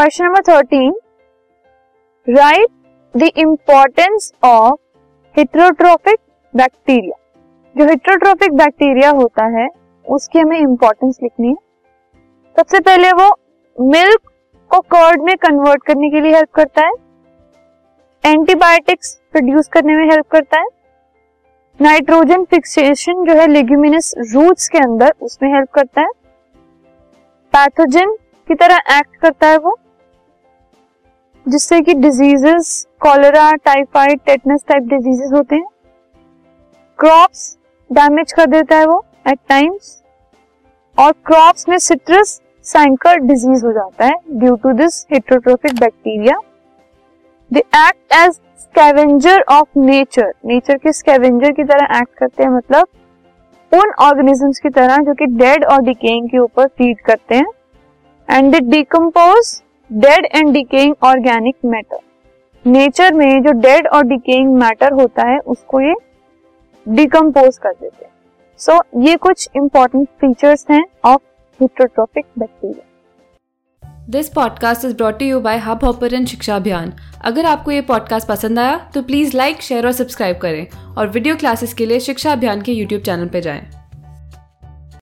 Question number 13, write the importance of heterotrophic bacteria. जो heterotrophic bacteria होता है उसकी हमें इम्पोर्टेंस लिखनी है। सबसे पहले वो मिल्क को कर्ड में कन्वर्ट करने के लिए हेल्प करता है, एंटीबायोटिक्स प्रोड्यूस करने में हेल्प करता है, नाइट्रोजन फिक्सेशन जो है लेग्यूमिनस रूट्स के अंदर उसमें हेल्प करता है, पैथोजन की तरह एक्ट करता है वो, जिससे कि diseases cholera, typhoid, tetanus type diseases होते हैं, क्रॉप्स डैमेज कर देता है वो एट टाइम्स, और क्रॉप्स में सिट्रस सैंकर डिजीज हो जाता है due to this heterotrophic bacteria. They act as scavenger of nature, nature के स्कैवेंजर की तरह एक्ट करते हैं, मतलब उन ऑर्गेनिजम्स की तरह जो कि डेड और डिकेइंग के ऊपर फीड करते हैं। And they decompose dead and decaying organic matter. Nature में जो डेड और डिकेइंग मैटर होता है उसको ये डिकम्पोज कर देते हैं। सो ये कुछ इंपॉर्टेंट फीचर्स हैं of heterotrophic bacteria. This podcast is brought you by Hubhopper and Shiksha Abhiyan. अगर आपको ये पॉडकास्ट पसंद आया तो प्लीज़ लाइक, शेयर और सब्सक्राइब करें, और वीडियो क्लासेस के लिए शिक्षा अभियान के यूट्यूब चैनल पर जाएं।